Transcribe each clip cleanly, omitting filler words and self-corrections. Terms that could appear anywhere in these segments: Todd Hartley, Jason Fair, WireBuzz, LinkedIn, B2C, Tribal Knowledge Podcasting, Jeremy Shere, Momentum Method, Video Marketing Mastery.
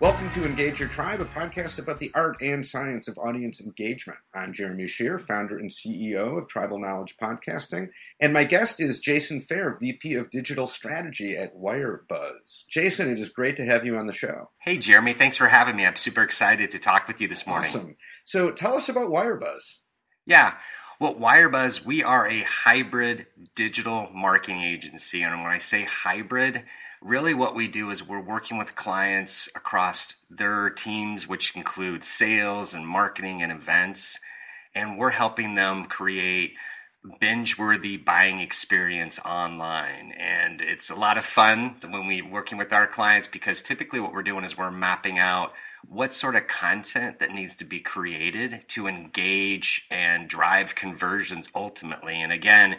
Welcome to Engage Your Tribe, a podcast about the art and science of audience engagement. I'm Jeremy Shere, founder and CEO of Tribal Knowledge Podcasting, and my guest is Jason Fair, VP of Digital Strategy at WireBuzz. Jason, it is great to have you on the show. Hey, Jeremy. Thanks for having me. I'm super excited to talk with you this morning. Awesome. So tell us about WireBuzz. Yeah. Well, WireBuzz, we are a hybrid digital marketing agency, and when I say hybrid, really what we do is we're working with clients across their teams, which include sales and marketing and events, and we're helping them create binge-worthy buying experience online. And it's a lot of fun when we're working with our clients because typically what we're doing is we're mapping out what sort of content that needs to be created to engage and drive conversions ultimately. And again,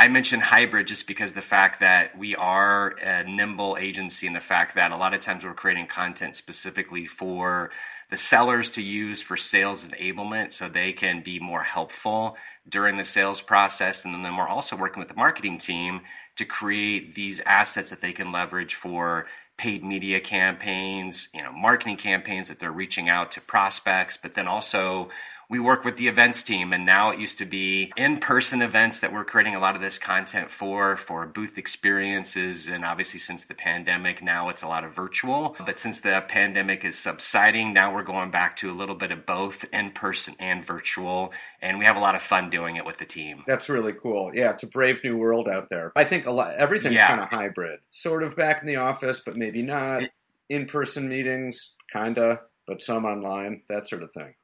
I mentioned hybrid just because the fact that we are a nimble agency and the fact that a lot of times we're creating content specifically for the sellers to use for sales enablement so they can be more helpful during the sales process. And then we're also working with the marketing team to create these assets that they can leverage for paid media campaigns, marketing campaigns that they're reaching out to prospects, but then also we work with the events team, and now it used to be in-person events that we're creating a lot of this content for booth experiences. And obviously since the pandemic, now it's a lot of virtual. But since the pandemic is subsiding, now we're going back to a little bit of both in-person and virtual. And we have a lot of fun doing it with the team. That's really cool. Yeah, it's a brave new world out there. I think everything's kind of hybrid. Sort of back in the office, but maybe not. In-person meetings, kind of, but some online, that sort of thing.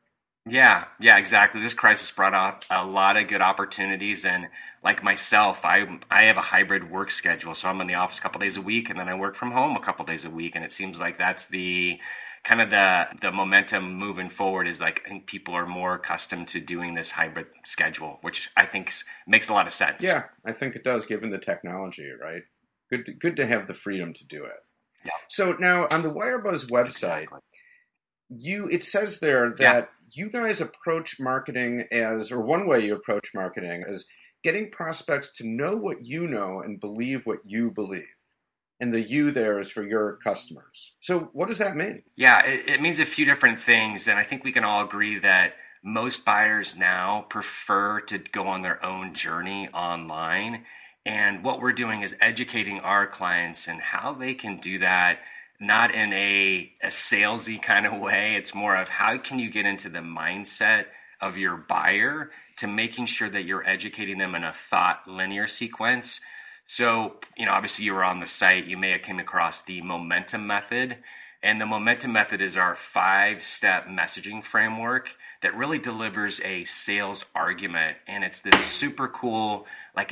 Yeah, exactly. This crisis brought up a lot of good opportunities. And like myself, I have a hybrid work schedule. So I'm in the office a couple days a week, and then I work from home a couple days a week. And it seems like that's the kind of the momentum moving forward is like I think people are more accustomed to doing this hybrid schedule, which I think makes a lot of sense. Yeah, I think it does, given the technology, right? Good to have the freedom to do it. Yeah. So now on the WireBuzz website, exactly. It says there that you guys approach marketing one way you approach marketing is getting prospects to know what you know and believe what you believe. And the you there is for your customers. So what does that mean? Yeah, it means a few different things. And I think we can all agree that most buyers now prefer to go on their own journey online. And what we're doing is educating our clients in how they can do that, not in a salesy kind of way. It's more of how can you get into the mindset of your buyer to making sure that you're educating them in a thought linear sequence. So, obviously you were on the site, you may have came across the Momentum Method. And the Momentum Method is our 5-step messaging framework that really delivers a sales argument. And it's this super cool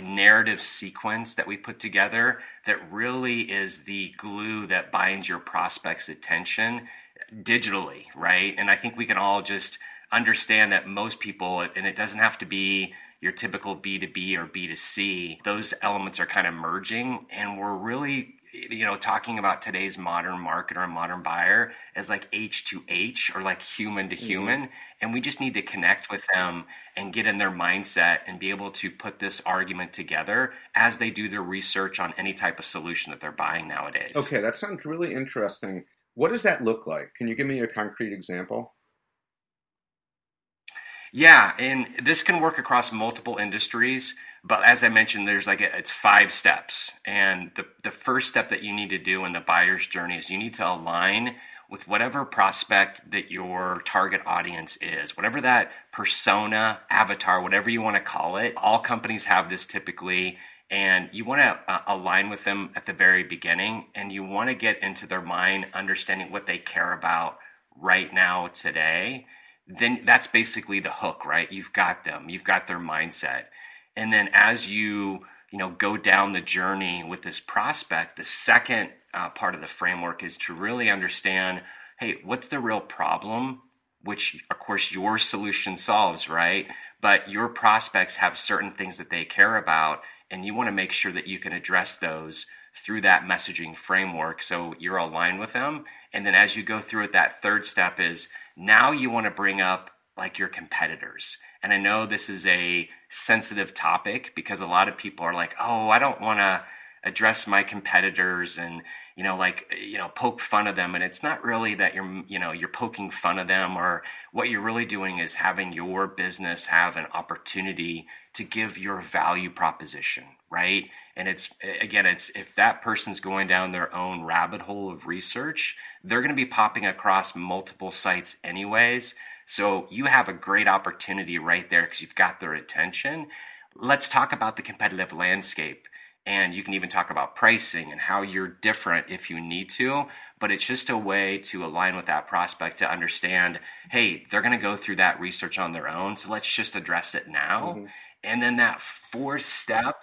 narrative sequence that we put together that really is the glue that binds your prospect's attention digitally, right? And I think we can all just understand that most people, and it doesn't have to be your typical B2B or B2C, those elements are kind of merging. And we're really talking about today's modern marketer and modern buyer as H2H or human to human. And we just need to connect with them and get in their mindset and be able to put this argument together as they do their research on any type of solution that they're buying nowadays. Okay, that sounds really interesting. What does that look like? Can you give me a concrete example? Yeah, and this can work across multiple industries, but as I mentioned, there's it's 5 steps. And the first step that you need to do in the buyer's journey is you need to align with whatever prospect that your target audience is, whatever that persona, avatar, whatever you want to call it. All companies have this typically, and you want to align with them at the very beginning, and you want to get into their mind, understanding what they care about right now, today. Then that's basically the hook, right? You've got them, you've got their mindset. And then as you go down the journey with this prospect, the second part of the framework is to really understand, hey, what's the real problem? Which of course your solution solves, right? But your prospects have certain things that they care about, and you want to make sure that you can address those through that messaging framework so you're aligned with them. And then as you go through it, that third step is now you want to bring up your competitors. And I know this is a sensitive topic because a lot of people are like, oh, I don't want to address my competitors and, poke fun of them. And it's not really that you're poking fun of them, or what you're really doing is having your business have an opportunity to give your value proposition, right? And it's if that person's going down their own rabbit hole of research, they're going to be popping across multiple sites anyways. So you have a great opportunity right there because you've got their attention. Let's talk about the competitive landscape. And you can even talk about pricing and how you're different if you need to, but it's just a way to align with that prospect to understand, hey, they're going to go through that research on their own. So let's just address it now. Mm-hmm. And then that fourth step,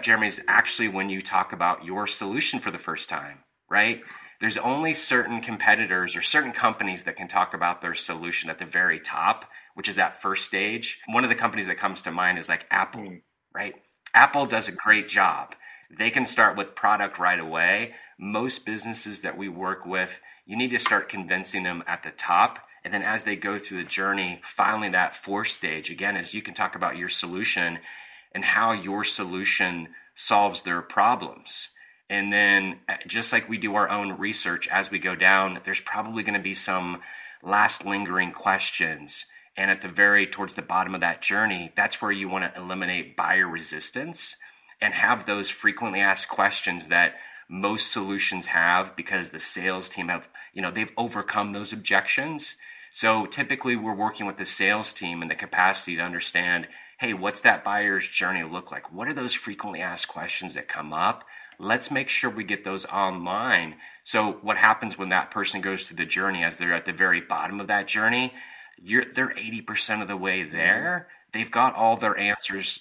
Jeremy, is actually when you talk about your solution for the first time, right? There's only certain competitors or certain companies that can talk about their solution at the very top, which is that first stage. One of the companies that comes to mind is like Apple, right? Apple does a great job. They can start with product right away. Most businesses that we work with, you need to start convincing them at the top. And then as they go through the journey, finally that fourth stage, again, is you can talk about your solution and how your solution solves their problems. And then just like we do our own research as we go down, there's probably going to be some last lingering questions. And at the towards the bottom of that journey, that's where you want to eliminate buyer resistance and have those frequently asked questions that most solutions have, because the sales team have, they've overcome those objections. So typically we're working with the sales team and the capacity to understand, hey, what's that buyer's journey look like? What are those frequently asked questions that come up? Let's make sure we get those online. So what happens when that person goes through the journey, as they're at the very bottom of that journey, they're 80% of the way there. They've got all their answers,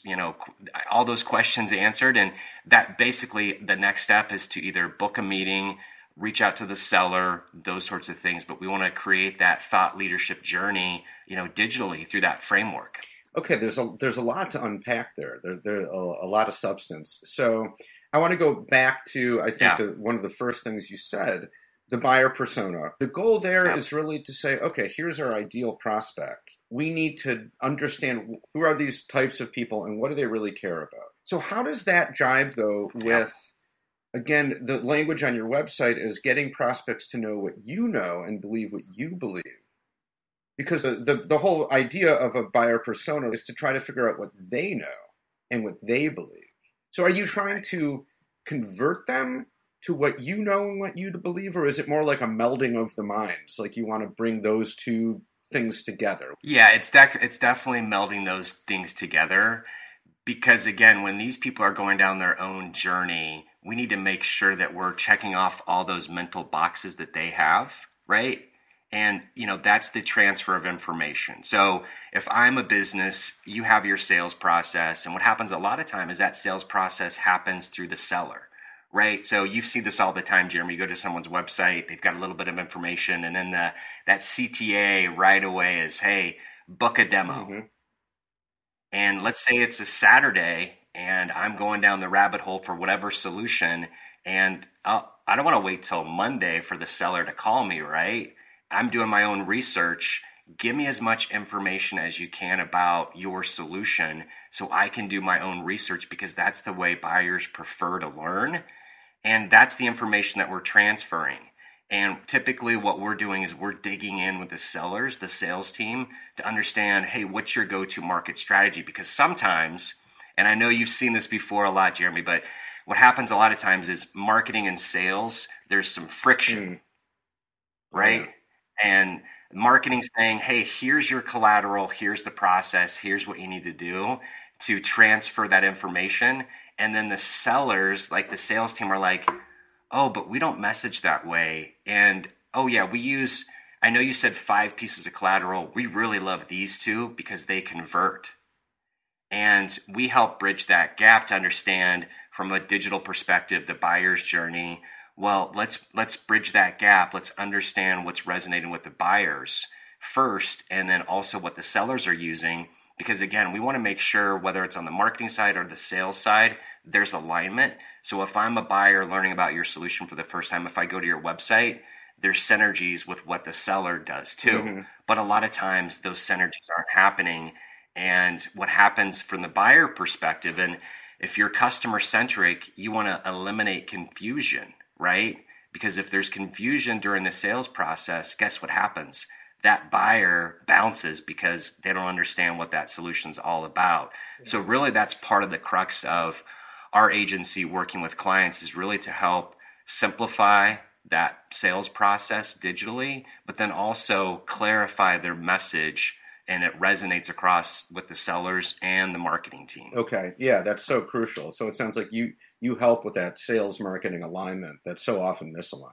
all those questions answered. And that basically the next step is to either book a meeting, reach out to the seller, those sorts of things. But we want to create that thought leadership journey, digitally through that framework. Okay. There's a lot to unpack there. There's a lot of substance. So I want to go back to, I think, one of the first things you said, the buyer persona. The goal there is really to say, okay, here's our ideal prospect. We need to understand who are these types of people and what do they really care about. So how does that jibe, though, with, again, the language on your website is getting prospects to know what you know and believe what you believe? Because the whole idea of a buyer persona is to try to figure out what they know and what they believe. So are you trying to convert them to what you know and what you believe, or is it more like a melding of the minds? Like you want to bring those two things together? Yeah, it's definitely melding those things together, because again, when these people are going down their own journey, we need to make sure that we're checking off all those mental boxes that they have, right? And, that's the transfer of information. So if I'm a business, you have your sales process. And what happens a lot of time is that sales process happens through the seller, right? So you see this all the time, Jeremy. You go to someone's website, they've got a little bit of information. And then that CTA right away is, hey, book a demo. Mm-hmm. And let's say it's a Saturday and I'm going down the rabbit hole for whatever solution. And I don't want to wait till Monday for the seller to call me, right? I'm doing my own research. Give me as much information as you can about your solution so I can do my own research, because that's the way buyers prefer to learn. And that's the information that we're transferring. And typically what we're doing is we're digging in with the sellers, the sales team, to understand, hey, what's your go-to market strategy? Because sometimes, and I know you've seen this before a lot, Jeremy, but what happens a lot of times is marketing and sales, there's some friction, right? Yeah. And marketing saying, hey, here's your collateral, here's the process, here's what you need to do to transfer that information. And then the sellers, like the sales team, are like, oh, but we don't message that way. And, oh yeah, I know you said 5 pieces of collateral. We really love these 2 because they convert. And we help bridge that gap to understand from a digital perspective, the buyer's journey. Well, let's bridge that gap. Let's understand what's resonating with the buyers first, and then also what the sellers are using. Because again, we want to make sure whether it's on the marketing side or the sales side, there's alignment. So if I'm a buyer learning about your solution for the first time, if I go to your website, there's synergies with what the seller does too. Mm-hmm. But a lot of times those synergies aren't happening. And what happens from the buyer perspective, and If you're customer centric, you want to eliminate confusion, right? Because if there's confusion during the sales process, guess what happens? That buyer bounces because they don't understand what that solution's all about. So really that's part of the crux of our agency working with clients, is really to help simplify that sales process digitally, but then also clarify their message, and it resonates across with the sellers and the marketing team. Okay. Yeah, that's so crucial. So it sounds like you help with that sales marketing alignment that's so often misaligned.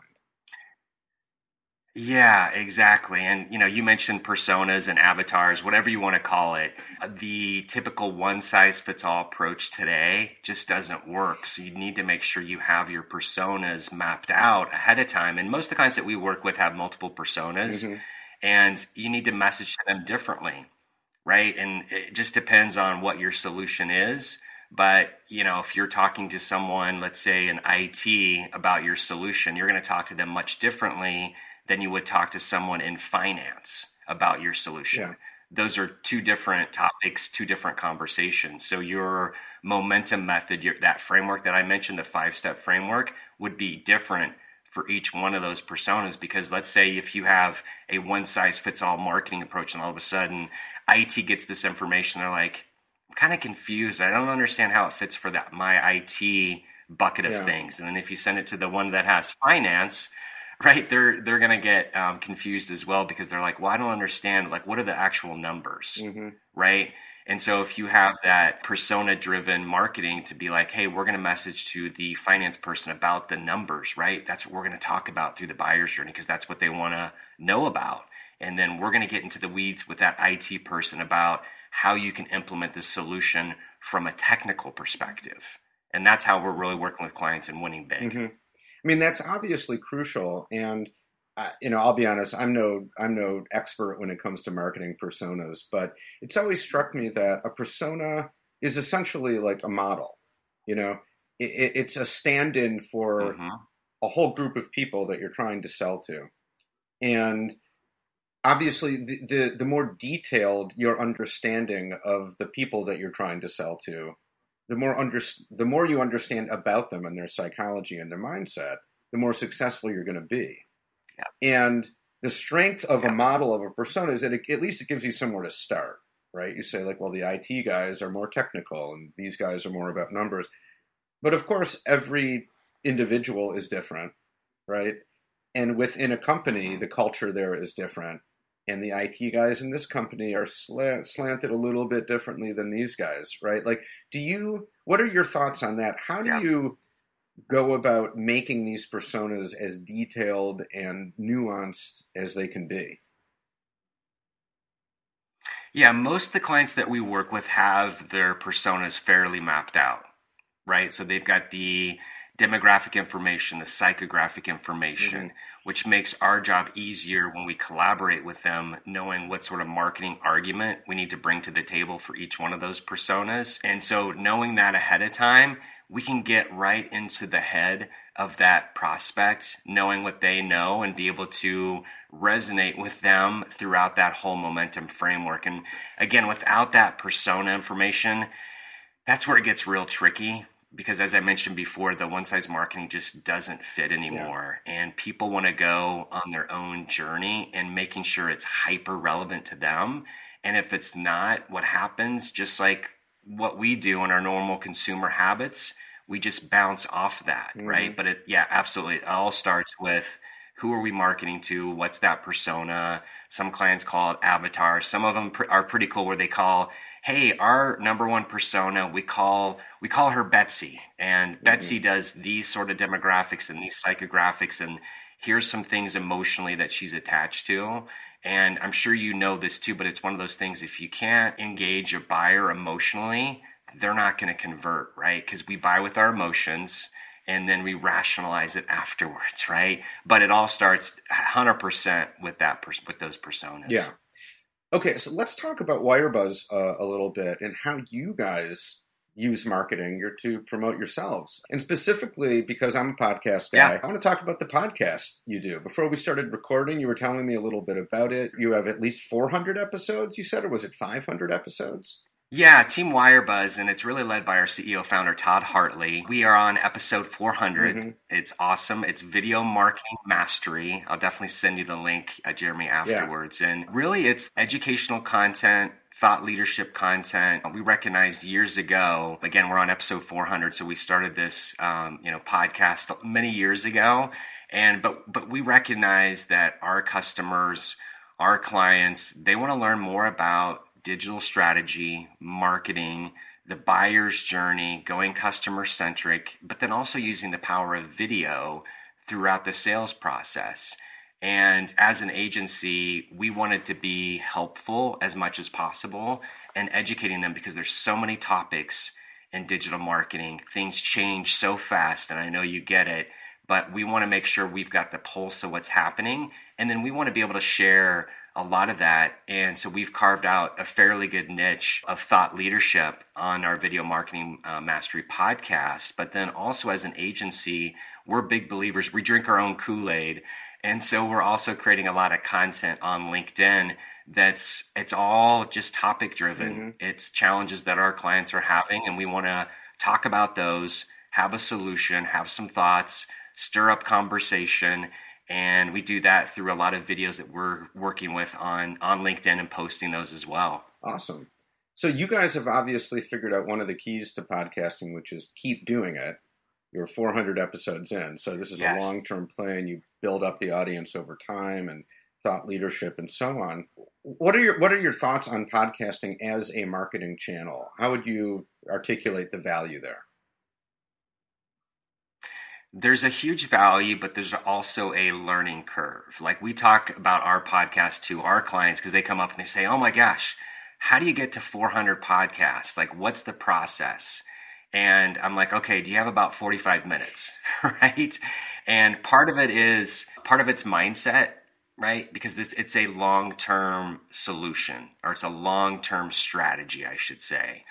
Yeah, exactly. And, you know, you mentioned personas and avatars, whatever you want to call it. The typical one size fits all approach today just doesn't work. So you need to make sure you have your personas mapped out ahead of time. And most of the clients that we work with have multiple personas, mm-hmm. and you need to message them differently, right? And it just depends on what your solution is. But, you know, if you're talking to someone, let's say in IT, about your solution, you're going to talk to them much differently than you would talk to someone in finance about your solution. Yeah. Those are two different topics, two different conversations. So your momentum method, that framework that I mentioned, the 5-step framework, would be different for each one of those personas. Because let's say if you have a one-size-fits-all marketing approach and all of a sudden IT gets this information, they're like, I'm kind of confused. I don't understand how it fits for that my IT bucket of things. And then if you send it to the one that has finance, right, they're going to get confused as well, because they're like, well, I don't understand, like, what are the actual numbers, mm-hmm. right? And so if you have that persona-driven marketing to be like, hey, we're going to message to the finance person about the numbers, right? That's what we're going to talk about through the buyer's journey, because that's what they want to know about. And then we're going to get into the weeds with that IT person about how you can implement this solution from a technical perspective. And that's how we're really working with clients and winning big. Mm-hmm. I mean, that's obviously crucial, and you know, I'll be honest, I'm no expert when it comes to marketing personas, but it's always struck me that a persona is essentially like a model. You know, it's a stand-in for mm-hmm. a whole group of people that you're trying to sell to, and obviously, the more detailed your understanding of the people that you're trying to sell to, the more you understand about them and their psychology and their mindset, the more successful you're going to be. Yeah. And the strength of a model of a persona is that at least it gives you somewhere to start, right? You say like, well, the IT guys are more technical and these guys are more about numbers. But of course, every individual is different, right? And within a company, the culture there is different. And the IT guys in this company are slanted a little bit differently than these guys, right? Like, what are your thoughts on that? How do you go about making these personas as detailed and nuanced as they can be? Yeah, most of the clients that we work with have their personas fairly mapped out, right? So they've got the demographic information, the psychographic information, mm-hmm. which makes our job easier when we collaborate with them, knowing what sort of marketing argument we need to bring to the table for each one of those personas. And so knowing that ahead of time, we can get right into the head of that prospect, knowing what they know and be able to resonate with them throughout that whole momentum framework. And again, without that persona information, that's where it gets real tricky. Because as I mentioned before, the one size marketing just doesn't fit anymore. Yeah. And people want to go on their own journey and making sure it's hyper relevant to them. And if it's not, what happens, just like what we do in our normal consumer habits, we just bounce off that, mm-hmm. right? But absolutely. It all starts with, who are we marketing to? What's that persona? Some clients call it avatar. Some of them are pretty cool where they call, hey, our number one persona, we call her Betsy, and mm-hmm. Betsy does these sort of demographics and these psychographics, and here's some things emotionally that she's attached to. And I'm sure you know this too, but it's one of those things, if you can't engage a buyer emotionally, they're not going to convert, right? Because we buy with our emotions and then we rationalize it afterwards, right? But it all starts 100% with those personas. Yeah. Okay, so let's talk about WireBuzz a little bit and how you guys use marketing to promote yourselves. And specifically, because I'm a podcast guy, I want to talk about the podcast you do. Before we started recording, you were telling me a little bit about it. You have at least 400 episodes, you said, or was it 500 episodes? Yeah, Team WireBuzz, and it's really led by our CEO founder, Todd Hartley. We are on episode 400. Mm-hmm. It's awesome. It's Video Marketing Mastery. I'll definitely send you the link, Jeremy, afterwards. Yeah. And really, it's educational content, thought leadership content. We recognized years ago, again, we're on episode 400, so we started this podcast many years ago. And but we recognize that our customers, our clients, they want to learn more about digital strategy, marketing, the buyer's journey, going customer-centric, but then also using the power of video throughout the sales process. And as an agency, we wanted to be helpful as much as possible and educating them, because there's so many topics in digital marketing. Things change so fast, and I know you get it, but we want to make sure we've got the pulse of what's happening. And then we want to be able to share a lot of that. And so we've carved out a fairly good niche of thought leadership on our Video Marketing Mastery podcast. But then also as an agency, we're big believers. We drink our own Kool-Aid. And so we're also creating a lot of content on LinkedIn it's all just topic driven. Mm-hmm. It's challenges that our clients are having, and we want to talk about those, have a solution, have some thoughts, stir up conversation. And we do that through a lot of videos that we're working with on LinkedIn and posting those as well. Awesome. So you guys have obviously figured out one of the keys to podcasting, which is keep doing it. You're 400 episodes in. So this is a long-term plan. You build up the audience over time and thought leadership and so on. What are your thoughts on podcasting as a marketing channel? How would you articulate the value there? There's a huge value, but there's also a learning curve. Like, we talk about our podcast to our clients because they come up and they say, oh my gosh, how do you get to 400 podcasts? Like, what's the process? And I'm like, okay, do you have about 45 minutes, right? And part of it's mindset, right? Because it's a long-term solution, or it's a long-term strategy, I should say.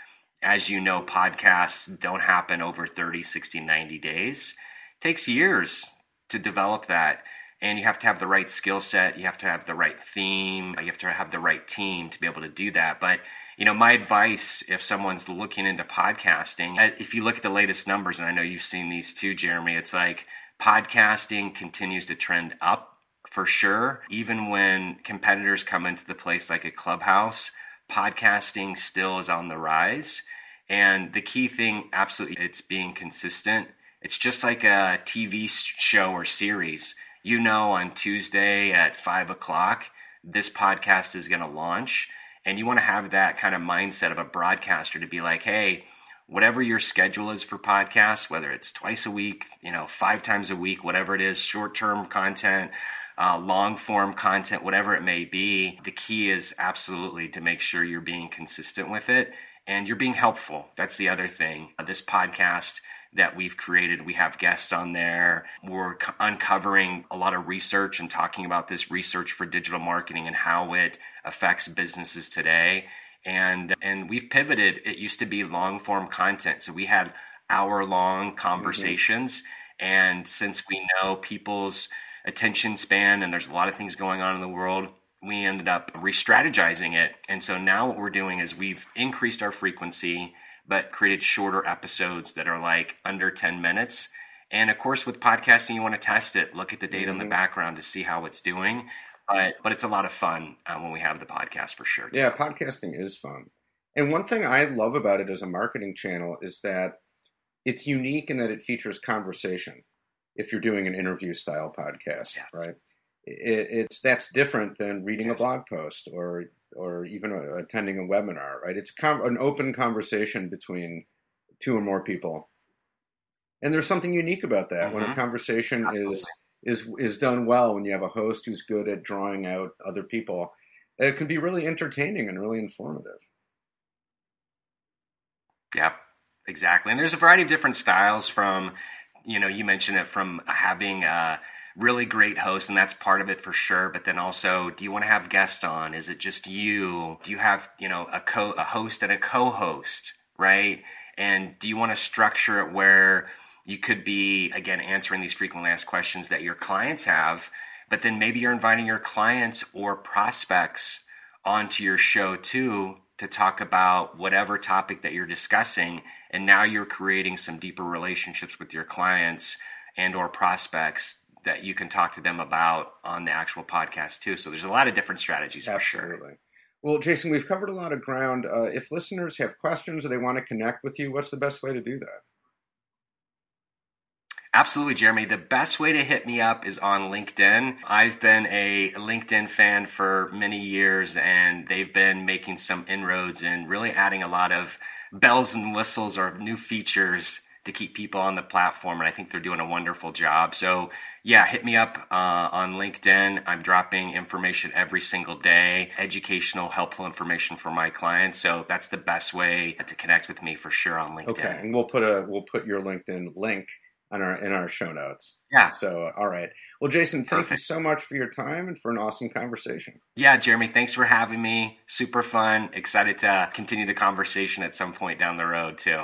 As you know, podcasts don't happen over 30, 60, 90 days. Takes years to develop that, and you have to have the right skill set, you have to have the right theme, you have to have the right team to be able to do that. But my advice, if someone's looking into podcasting, if you look at the latest numbers, and I know you've seen these too, Jeremy, it's like podcasting continues to trend up for sure. Even when competitors come into the place like a Clubhouse, podcasting still is on the rise. And the key thing, absolutely, it's being consistent. It's just like a TV show or series. On Tuesday at 5:00, this podcast is going to launch. And you want to have that kind of mindset of a broadcaster to be like, hey, whatever your schedule is for podcasts, whether it's twice a week, 5 times a week, whatever it is, short-term content, long-form content, whatever it may be, the key is absolutely to make sure you're being consistent with it and you're being helpful. That's the other thing. This podcast that we've created, we have guests on there. We're uncovering a lot of research and talking about this research for digital marketing and how it affects businesses today. And we've pivoted. It used to be long-form content. So we had hour-long conversations. Mm-hmm. And since we know people's attention span and there's a lot of things going on in the world, we ended up re-strategizing it. And so now what we're doing is we've increased our frequency, but created shorter episodes that are like under 10 minutes. And of course, with podcasting, you want to test it, look at the data in the background to see how it's doing. But it's a lot of fun when we have the podcast, for sure. Yeah, podcasting is fun. And one thing I love about it as a marketing channel is that it's unique in that it features conversation. If you're doing an interview style podcast, right? That's different than reading a blog post or even attending a webinar, right? It's an open conversation between two or more people. And there's something unique about that. Mm-hmm. When a conversation is done well, when you have a host who's good at drawing out other people, it can be really entertaining and really informative. Yeah, exactly. And there's a variety of different styles from, you mentioned it, from having really great hosts, and that's part of it for sure. But then also, do you want to have guests on? Is it just you? Do you have, a host and a co-host, right? And do you want to structure it where you could be, again, answering these frequently asked questions that your clients have, but then maybe you're inviting your clients or prospects onto your show too to talk about whatever topic that you're discussing. And now you're creating some deeper relationships with your clients and or prospects that you can talk to them about on the actual podcast too. So there's a lot of different strategies. Absolutely. For sure. Well, Jason, we've covered a lot of ground. If listeners have questions or they want to connect with you, what's the best way to do that? Absolutely, Jeremy. The best way to hit me up is on LinkedIn. I've been a LinkedIn fan for many years, and they've been making some inroads and really adding a lot of bells and whistles or new features to keep people on the platform. And I think they're doing a wonderful job. So yeah, hit me up on LinkedIn. I'm dropping information every single day, educational, helpful information for my clients. So that's the best way to connect with me for sure on LinkedIn. Okay, and we'll put your LinkedIn link in our show notes. Yeah. So, all right. Well, Jason, thank you so much for your time and for an awesome conversation. Yeah, Jeremy, thanks for having me. Super fun. Excited to continue the conversation at some point down the road too.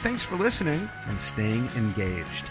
Thanks for listening and staying engaged.